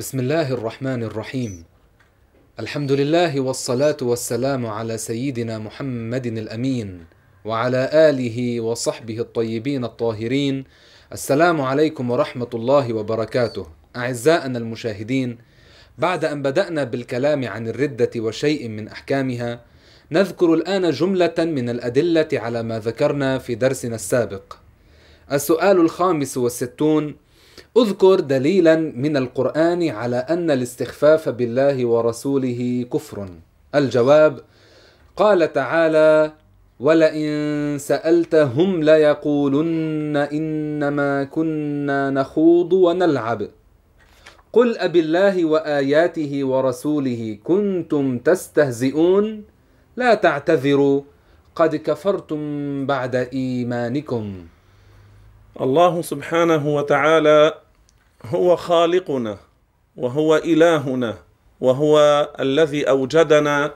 بسم الله الرحمن الرحيم. الحمد لله والصلاة والسلام على سيدنا محمد الأمين وعلى آله وصحبه الطيبين الطاهرين. السلام عليكم ورحمة الله وبركاته. أعزائنا المشاهدين، بعد أن بدأنا بالكلام عن الردة وشيء من أحكامها، نذكر الآن جملة من الأدلة على ما ذكرنا في درسنا السابق. السؤال 65: اذكر دليلا من القرآن على أن الاستخفاف بالله ورسوله كفر. الجواب: قال تعالى: ولئن سألتهم ليقولن إنما كنا نخوض ونلعب، قل أبالله وآياته ورسوله كنتم تستهزئون، لا تعتذروا قد كفرتم بعد إيمانكم. الله سبحانه وتعالى هو خالقنا وهو إلهنا وهو الذي أوجدنا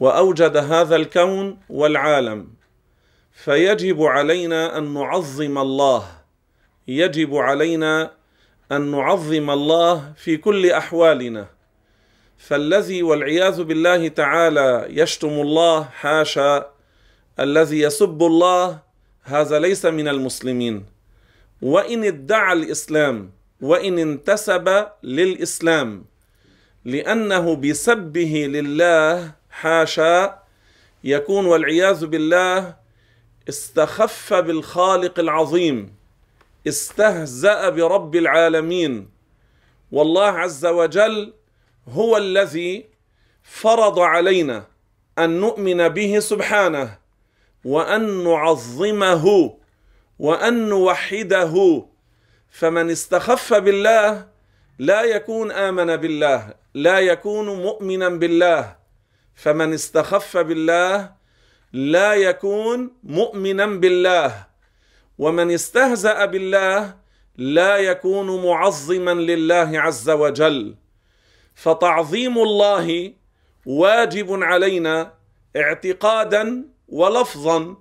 وأوجد هذا الكون والعالم، فيجب علينا أن نعظم الله، يجب علينا أن نعظم الله في كل أحوالنا. فالذي والعياذ بالله تعالى يشتم الله، حاشا، الذي يسب الله هذا ليس من المسلمين، وإن ادعى الإسلام وإن انتسب للإسلام، لأنه بسبه لله، حاشا، يكون والعياذ بالله استخف بالخالق العظيم، استهزأ برب العالمين. والله عز وجل هو الذي فرض علينا أن نؤمن به سبحانه، وأن نعظمه، وأن نوحده. فمن استخف بالله لا يكون آمن بالله، لا يكون مؤمنا بالله. فمن استخف بالله لا يكون مؤمنا بالله، ومن استهزأ بالله لا يكون معظما لله عز وجل. فتعظيم الله واجب علينا اعتقادا ولفظا،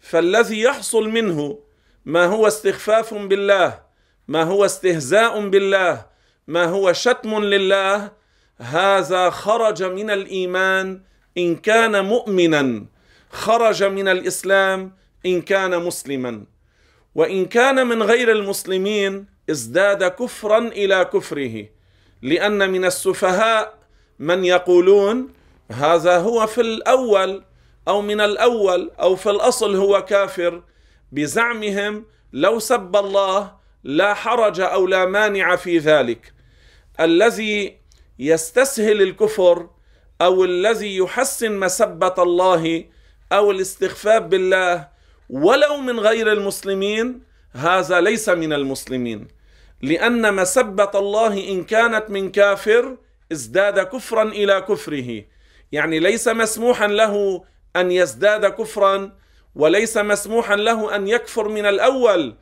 فالذي يحصل منه ما هو استخفاف بالله، ما هو استهزاء بالله، ما هو شتم لله، هذا خرج من الإيمان إن كان مؤمنا، خرج من الإسلام إن كان مسلما، وإن كان من غير المسلمين ازداد كفرا إلى كفره، لأن من السفهاء من يقولون هذا هو في الأول أو من الأول أو في الأصل هو كافر، بزعمهم لو سب الله لا حرج أو لا مانع في ذلك. الذي يستسهل الكفر أو الذي يحسن مسبة الله أو الاستخفاف بالله ولو من غير المسلمين هذا ليس من المسلمين، لأن مسبة الله إن كانت من كافر ازداد كفرا إلى كفره، يعني ليس مسموحا له أن يزداد كفرا، وليس مسموحا له أن يكفر من الأول.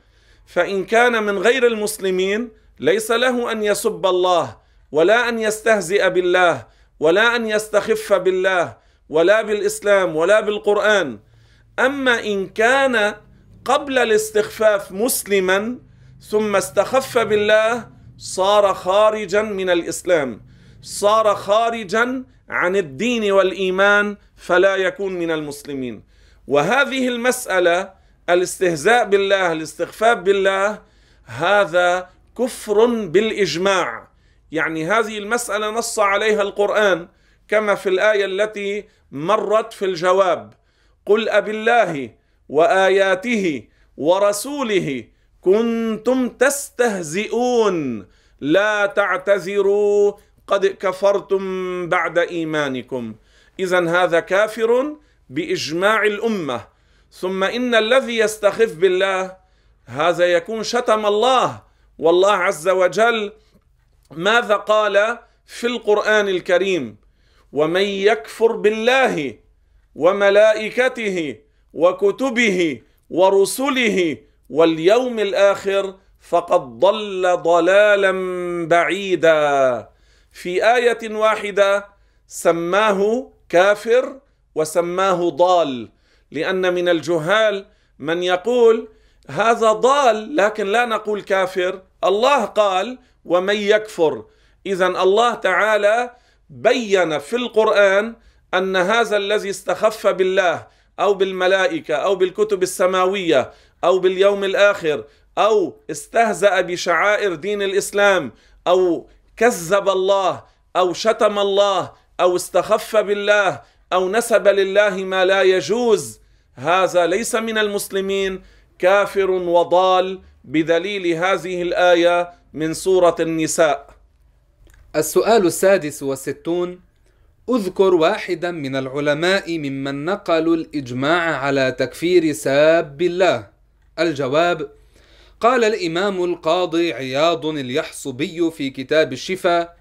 فإن كان من غير المسلمين ليس له أن يسب الله، ولا أن يستهزئ بالله، ولا أن يستخف بالله، ولا بالإسلام، ولا بالقرآن. أما إن كان قبل الاستخفاف مسلما ثم استخف بالله صار خارجا من الإسلام، صار خارجا عن الدين والإيمان، فلا يكون من المسلمين. وهذه المسألة، الاستهزاء بالله، الاستخفاف بالله، هذا كفر بالإجماع، يعني هذه المسألة نص عليها القرآن، كما في الآية التي مرت في الجواب: قل أبالله وآياته ورسوله كنتم تستهزئون، لا تعتذروا قد كفرتم بعد إيمانكم. إذن هذا كافر بإجماع الأمة. ثم إن الذي يستخف بالله هذا يكون شتم الله، والله عز وجل ماذا قال في القرآن الكريم: ومن يكفر بالله وملائكته وكتبه ورسله واليوم الآخر فقد ضل ضلالا بعيدا. في آية واحدة سماه كافر وسماه ضال، لأن من الجهال من يقول هذا ضال، لكن لا نقول كافر. الله قال: ومن يكفر، إذا الله تعالى بيّن في القرآن أن هذا الذي استخف بالله أو بالملائكة أو بالكتب السماوية أو باليوم الآخر أو استهزأ بشعائر دين الإسلام أو كذب الله أو شتم الله أو استخف بالله أو نسب لله ما لا يجوز، هذا ليس من المسلمين، كافر وضال، بدليل هذه الآية من سورة النساء. السؤال 66: أذكر واحدا من العلماء ممن نقلوا الإجماع على تكفير ساب الله. الجواب: قال الإمام القاضي عياض اليحصبي في كتاب الشفاء: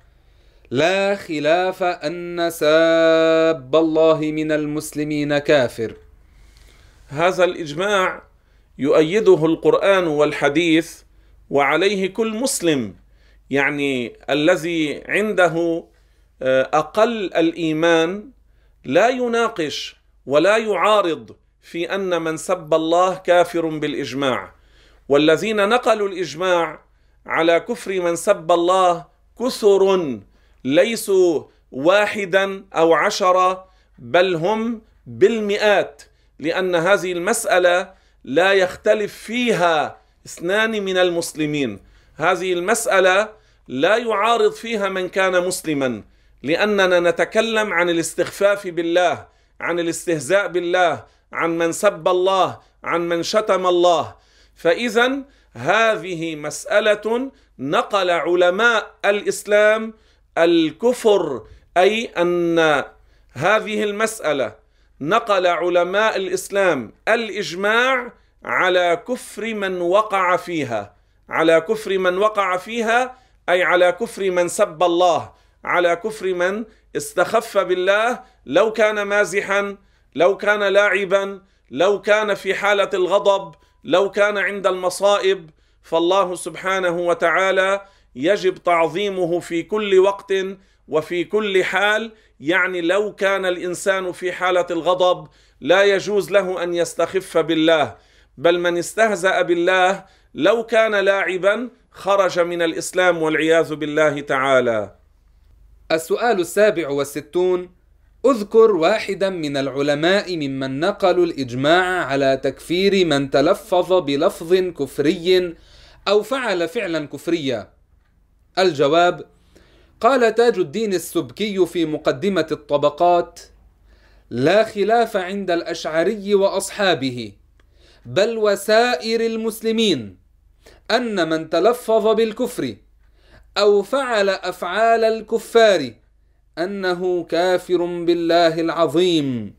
لا خلاف أن ساب الله من المسلمين كافر. هذا الإجماع يؤيده القرآن والحديث، وعليه كل مسلم، يعني الذي عنده أقل الإيمان لا يناقش ولا يعارض في أن من سب الله كافر بالإجماع. والذين نقلوا الإجماع على كفر من سب الله كثر، ليسوا واحدا أو عشرة، بل هم بالمئات، لأن هذه المسألة لا يختلف فيها اثنان من المسلمين. هذه المسألة لا يعارض فيها من كان مسلما، لأننا نتكلم عن الاستخفاف بالله، عن الاستهزاء بالله، عن من سب الله، عن من شتم الله. فإذا هذه مسألة نقل علماء الإسلام الكفر، أي أن هذه المسألة نقل علماء الإسلام الإجماع على كفر من وقع فيها، على كفر من وقع فيها، أي على كفر من سب الله، على كفر من استخف بالله، لو كان مازحا، لو كان لاعبا، لو كان في حالة الغضب، لو كان عند المصائب. فالله سبحانه وتعالى يجب تعظيمه في كل وقت وفي كل حال، يعني لو كان الإنسان في حالة الغضب لا يجوز له أن يستخف بالله، بل من استهزأ بالله لو كان لاعبا خرج من الإسلام والعياذ بالله تعالى. السؤال 67: أذكر واحدا من العلماء ممن نقلوا الإجماع على تكفير من تلفظ بلفظ كفري أو فعل فعلا كفريا. الجواب: قال تاج الدين السبكي في مقدمة الطبقات: لا خلاف عند الأشعري وأصحابه، بل وسائر المسلمين، أن من تلفظ بالكفر أو فعل أفعال الكفار أنه كافر بالله العظيم،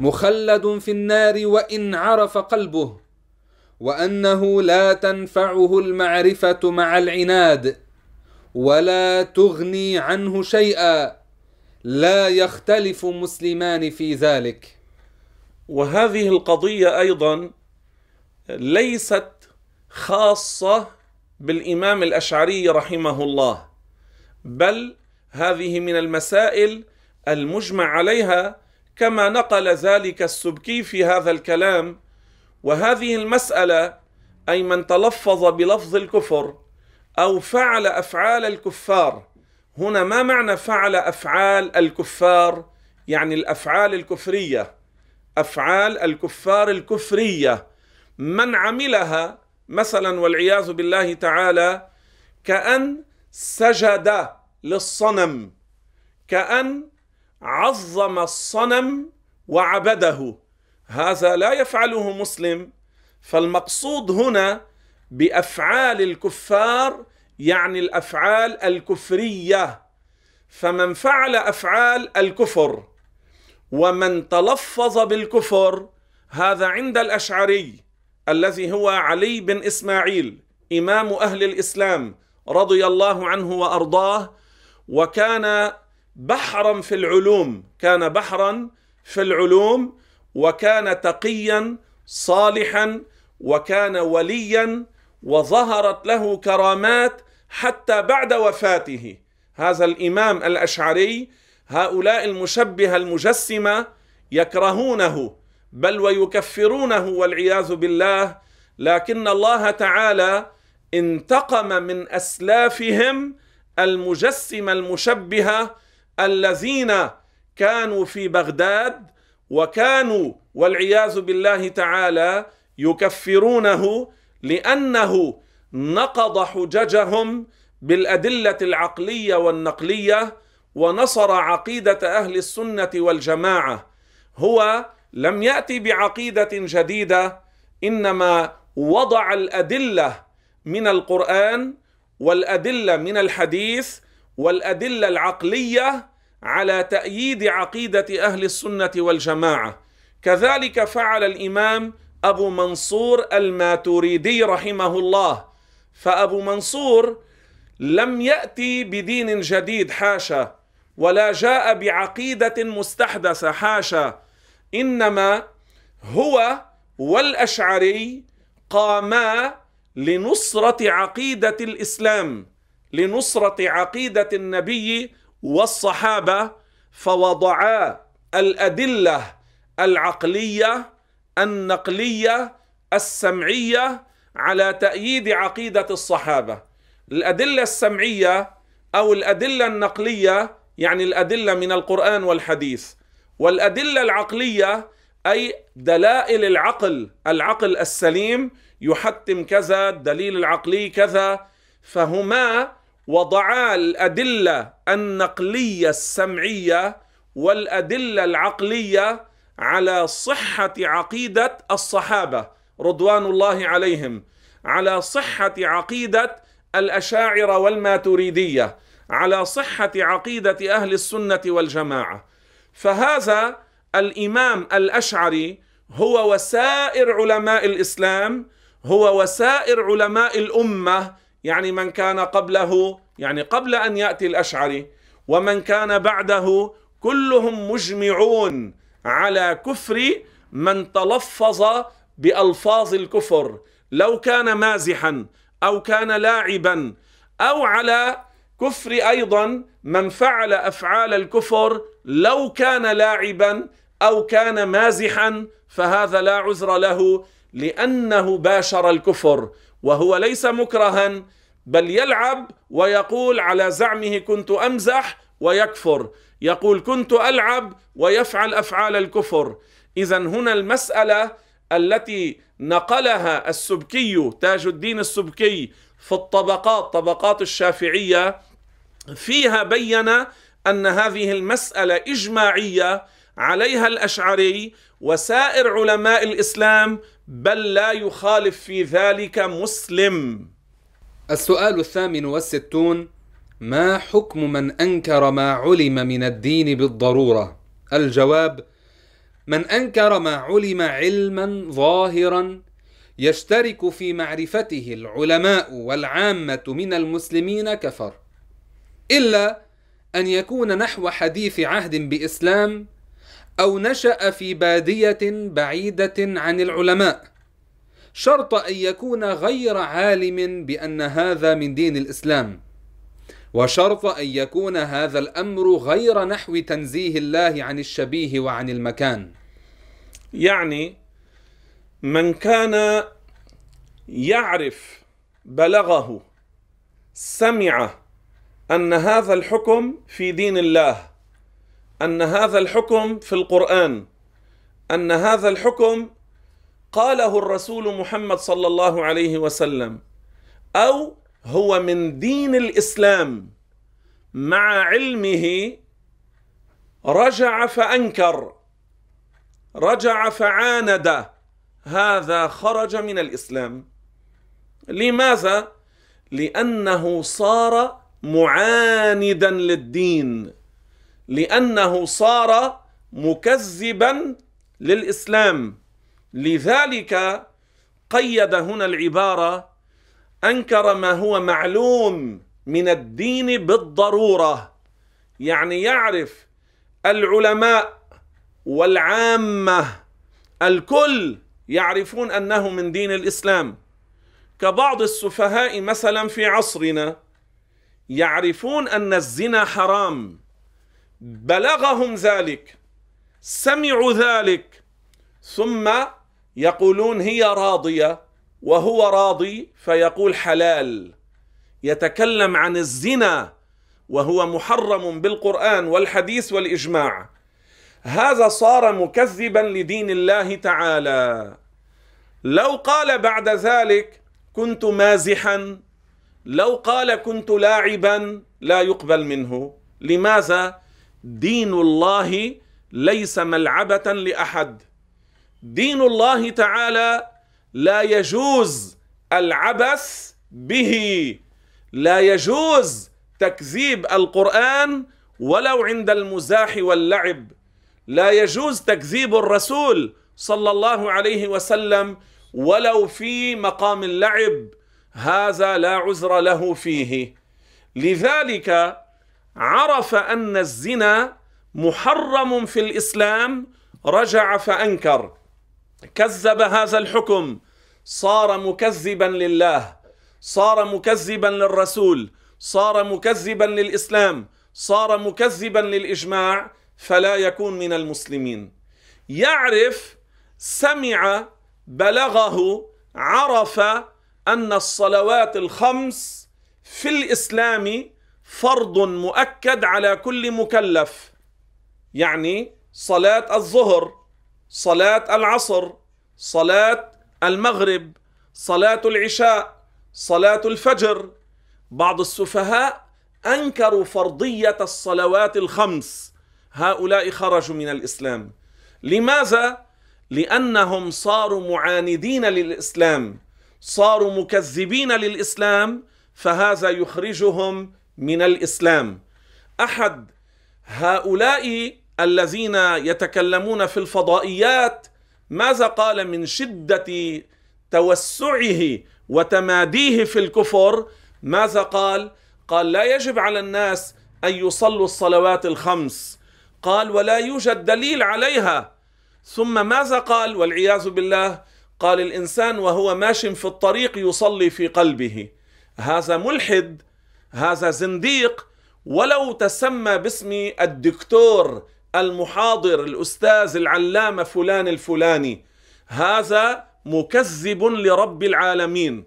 مخلد في النار وإن عرف قلبه، وأنه لا تنفعه المعرفة مع العناد، ولا تغني عنه شيئا، لا يختلف مسلمان في ذلك. وهذه القضية أيضا ليست خاصة بالإمام الأشعري رحمه الله، بل هذه من المسائل المجمع عليها، كما نقل ذلك السبكي في هذا الكلام. وهذه المسألة، أي من تلفظ بلفظ الكفر أو فعل أفعال الكفار. هنا ما معنى فعل أفعال الكفار؟ يعني الأفعال الكفرية، أفعال الكفار الكفرية، من عملها مثلا والعياذ بالله تعالى، كأن سجد للصنم، كأن عظم الصنم وعبده، هذا لا يفعله مسلم. فالمقصود هنا بأفعال الكفار يعني الأفعال الكفرية. فمن فعل أفعال الكفر ومن تلفظ بالكفر، هذا عند الأشعري الذي هو علي بن إسماعيل إمام أهل الإسلام رضي الله عنه وأرضاه، وكان بحرا في العلوم، كان بحرا في العلوم، وكان تقيا صالحا، وكان وليا، وظهرت له كرامات حتى بعد وفاته. هذا الإمام الأشعري هؤلاء المشبهة المجسمة يكرهونه بل ويكفرونه والعياذ بالله، لكن الله تعالى انتقم من أسلافهم المجسمة المشبهة الذين كانوا في بغداد وكانوا والعياذ بالله تعالى يكفرونه لأنه نقض حججهم بالأدلة العقلية والنقلية ونصر عقيدة أهل السنة والجماعة. هو لم يأتي بعقيدة جديدة، إنما وضع الأدلة من القرآن والأدلة من الحديث والأدلة العقلية على تأييد عقيدة أهل السنة والجماعة. كذلك فعل الإمام أبو منصور الماتريدي رحمه الله. فأبو منصور لم يأتي بدين جديد حاشا، ولا جاء بعقيدة مستحدثة حاشا، إنما هو والأشعري قاما لنصرة عقيدة الإسلام، لنصرة عقيدة النبي والصحابة، فوضعا الأدلة العقلية النقلية السمعية على تأييد عقيدة الصحابة. الأدلة السمعية أو الأدلة النقلية يعني الأدلة من القرآن والحديث، والأدلة العقلية أي دلائل العقل، العقل السليم يحتم كذا، الدليل العقلي كذا. فهما وضعا الأدلة النقلية السمعية والأدلة العقلية على صحة عقيدة الصحابة رضوان الله عليهم، على صحة عقيدة الأشاعرة والماتريدية، على صحة عقيدة أهل السنة والجماعة. فهذا الإمام الأشعري هو وسائر علماء الإسلام، هو وسائر علماء الأمة، يعني من كان قبله، يعني قبل أن يأتي الأشعري، ومن كان بعده، كلهم مجمعون على كفر من تلفظ بألفاظ الكفر، لو كان مازحا أو كان لاعبا، أو على كفر أيضا من فعل أفعال الكفر لو كان لاعبا أو كان مازحا، فهذا لا عذر له لأنه باشر الكفر، وهو ليس مكرها بل يلعب ويقول على زعمه كنت أمزح ويكفر، يقول كنت ألعب ويفعل أفعال الكفر. إذن هنا المسألة التي نقلها السبكي تاج الدين السبكي في الطبقات، طبقات الشافعية، فيها بين أن هذه المسألة إجماعية عليها الأشعري وسائر علماء الإسلام، بل لا يخالف في ذلك مسلم. السؤال 68: ما حكم من أنكر ما علم من الدين بالضرورة؟ الجواب: من أنكر ما علم علما ظاهرا يشترك في معرفته العلماء والعامة من المسلمين كفر، إلا أن يكون نحو حديث عهد بإسلام أو نشأ في بادية بعيدة عن العلماء، شرط أن يكون غير عالم بأن هذا من دين الإسلام، وشرط أن يكون هذا الأمر غير نحو تنزيه الله عن الشبيه وعن المكان. يعني من كان يعرف بلغه سمع أن هذا الحكم في دين الله، أن هذا الحكم في القرآن، أن هذا الحكم قاله الرسول محمد صلى الله عليه وسلم، أو هو من دين الإسلام، مع علمه رجع فأنكر، رجع فعاند، هذا خرج من الإسلام. لماذا؟ لأنه صار معاندا للدين، لأنه صار مكذبا للإسلام. لذلك قيد هنا العبارة: أنكر ما هو معلوم من الدين بالضرورة، يعني يعرف العلماء والعامة، الكل يعرفون أنه من دين الإسلام، كبعض السفهاء مثلا في عصرنا يعرفون أن الزنا حرام، بلغهم ذلك، سمعوا ذلك، ثم يقولون هي راضية وهو راضي فيقول حلال، يتكلم عن الزنا وهو محرم بالقرآن والحديث والإجماع، هذا صار مكذبا لدين الله تعالى. لو قال بعد ذلك كنت مازحا، لو قال كنت لاعبا، لا يقبل منه. لماذا؟ دين الله ليس ملعبة لأحد، دين الله تعالى لا يجوز العبث به، لا يجوز تكذيب القرآن ولو عند المزاح واللعب، لا يجوز تكذيب الرسول صلى الله عليه وسلم ولو في مقام اللعب، هذا لا عذر له فيه. لذلك عرف أن الزنا محرم في الإسلام، رجع فأنكر، كذب هذا الحكم، صار مكذبا لله، صار مكذبا للرسول، صار مكذبا للإسلام، صار مكذبا للإجماع، فلا يكون من المسلمين. يعرف، سمع، بلغه، عرف أن الصلوات الخمس في الإسلام فرض مؤكد على كل مكلف، يعني صلاة الظهر، صلاة العصر، صلاة المغرب، صلاة العشاء، صلاة الفجر. بعض السفهاء أنكروا فرضية الصلوات الخمس، هؤلاء خرجوا من الإسلام. لماذا؟ لأنهم صاروا معاندين للإسلام، صاروا مكذبين للإسلام، فهذا يخرجهم من الإسلام. أحد هؤلاء الذين يتكلمون في الفضائيات ماذا قال من شدة توسعه وتماديه في الكفر؟ ماذا قال؟ قال لا يجب على الناس أن يصلوا الصلوات الخمس، قال ولا يوجد دليل عليها. ثم ماذا قال والعياذ بالله؟ قال الإنسان وهو ماش في الطريق يصلي في قلبه. هذا ملحد، هذا زنديق، ولو تسمى باسم الدكتور المحاضر الأستاذ العلامة فلان الفلاني، هذا مكذب لرب العالمين.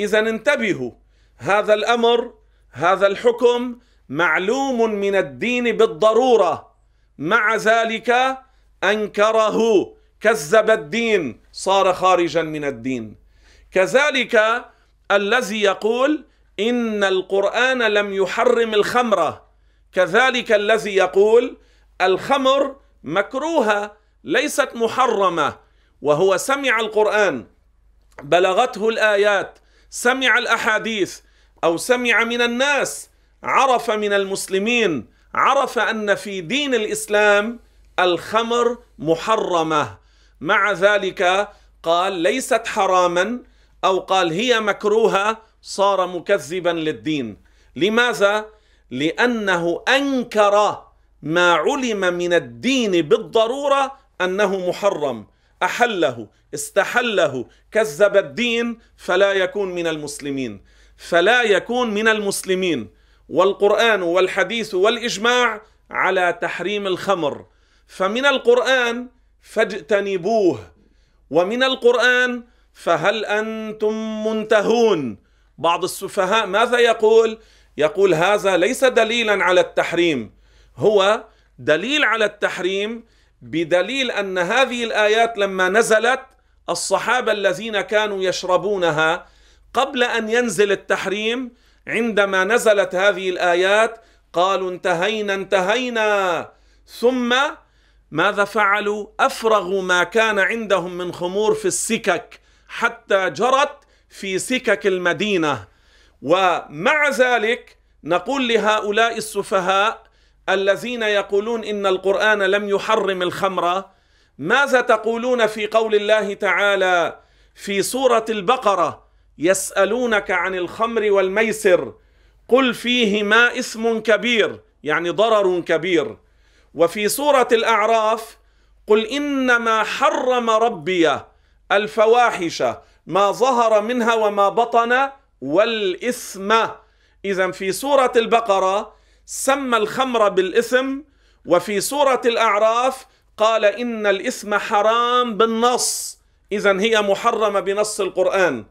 إذا انتبهوا، هذا الأمر، هذا الحكم معلوم من الدين بالضرورة، مع ذلك أنكره، كذب الدين، صار خارجا من الدين. كذلك الذي يقول إن القرآن لم يحرم الخمرة، كذلك الذي يقول الخمر مكروهة ليست محرمة، وهو سمع القرآن، بلغته الآيات، سمع الأحاديث، أو سمع من الناس، عرف من المسلمين، عرف أن في دين الإسلام الخمر محرمة، مع ذلك قال ليست حراما أو قال هي مكروهة، صار مكذبا للدين. لماذا؟ لأنه أنكر ما علم من الدين بالضرورة أنه محرم، أحله، استحله، كذب الدين، فلا يكون من المسلمين، فلا يكون من المسلمين. والقرآن والحديث والإجماع على تحريم الخمر، فمن القرآن فاجتنبوه، ومن القرآن فهل أنتم منتهون. بعض السفهاء ماذا يقول؟ يقول هذا ليس دليلا على التحريم، هو دليل على التحريم بدليل أن هذه الآيات لما نزلت الصحابة الذين كانوا يشربونها قبل أن ينزل التحريم، عندما نزلت هذه الآيات قالوا انتهينا انتهينا، ثم ماذا فعلوا؟ أفرغوا ما كان عندهم من خمور في السكك حتى جرت في سكك المدينة. ومع ذلك نقول لهؤلاء السفهاء الذين يقولون إن القرآن لم يحرم الخمرة، ماذا تقولون في قول الله تعالى في سورة البقرة يسألونك عن الخمر والميسر قل فيهما إثم كبير، يعني ضرر كبير، وفي سورة الأعراف قل إنما حرم ربي الفواحش ما ظهر منها وما بطن والإثم. إذن في سورة البقرة سمى الخمر بالإثم، وفي سورة الأعراف قال إن الإثم حرام بالنص، إذن هي محرمة بنص القرآن.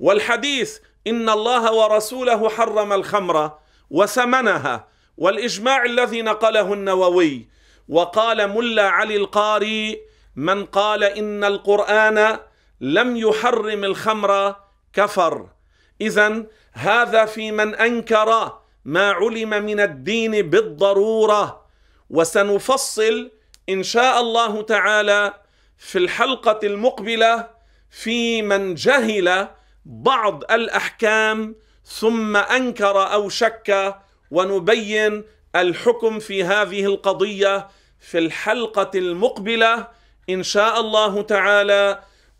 والحديث إن الله ورسوله حرم الخمر وثمنها، والإجماع الذي نقله النووي. وقال ملا علي القاري: من قال إن القرآن لم يحرم الخمر كفر. إذن هذا في من أنكر ما علم من الدين بالضرورة. وسنفصل إن شاء الله تعالى في الحلقة المقبلة في من جهل بعض الأحكام ثم أنكر أو شك، ونبين الحكم في هذه القضية في الحلقة المقبلة إن شاء الله تعالى.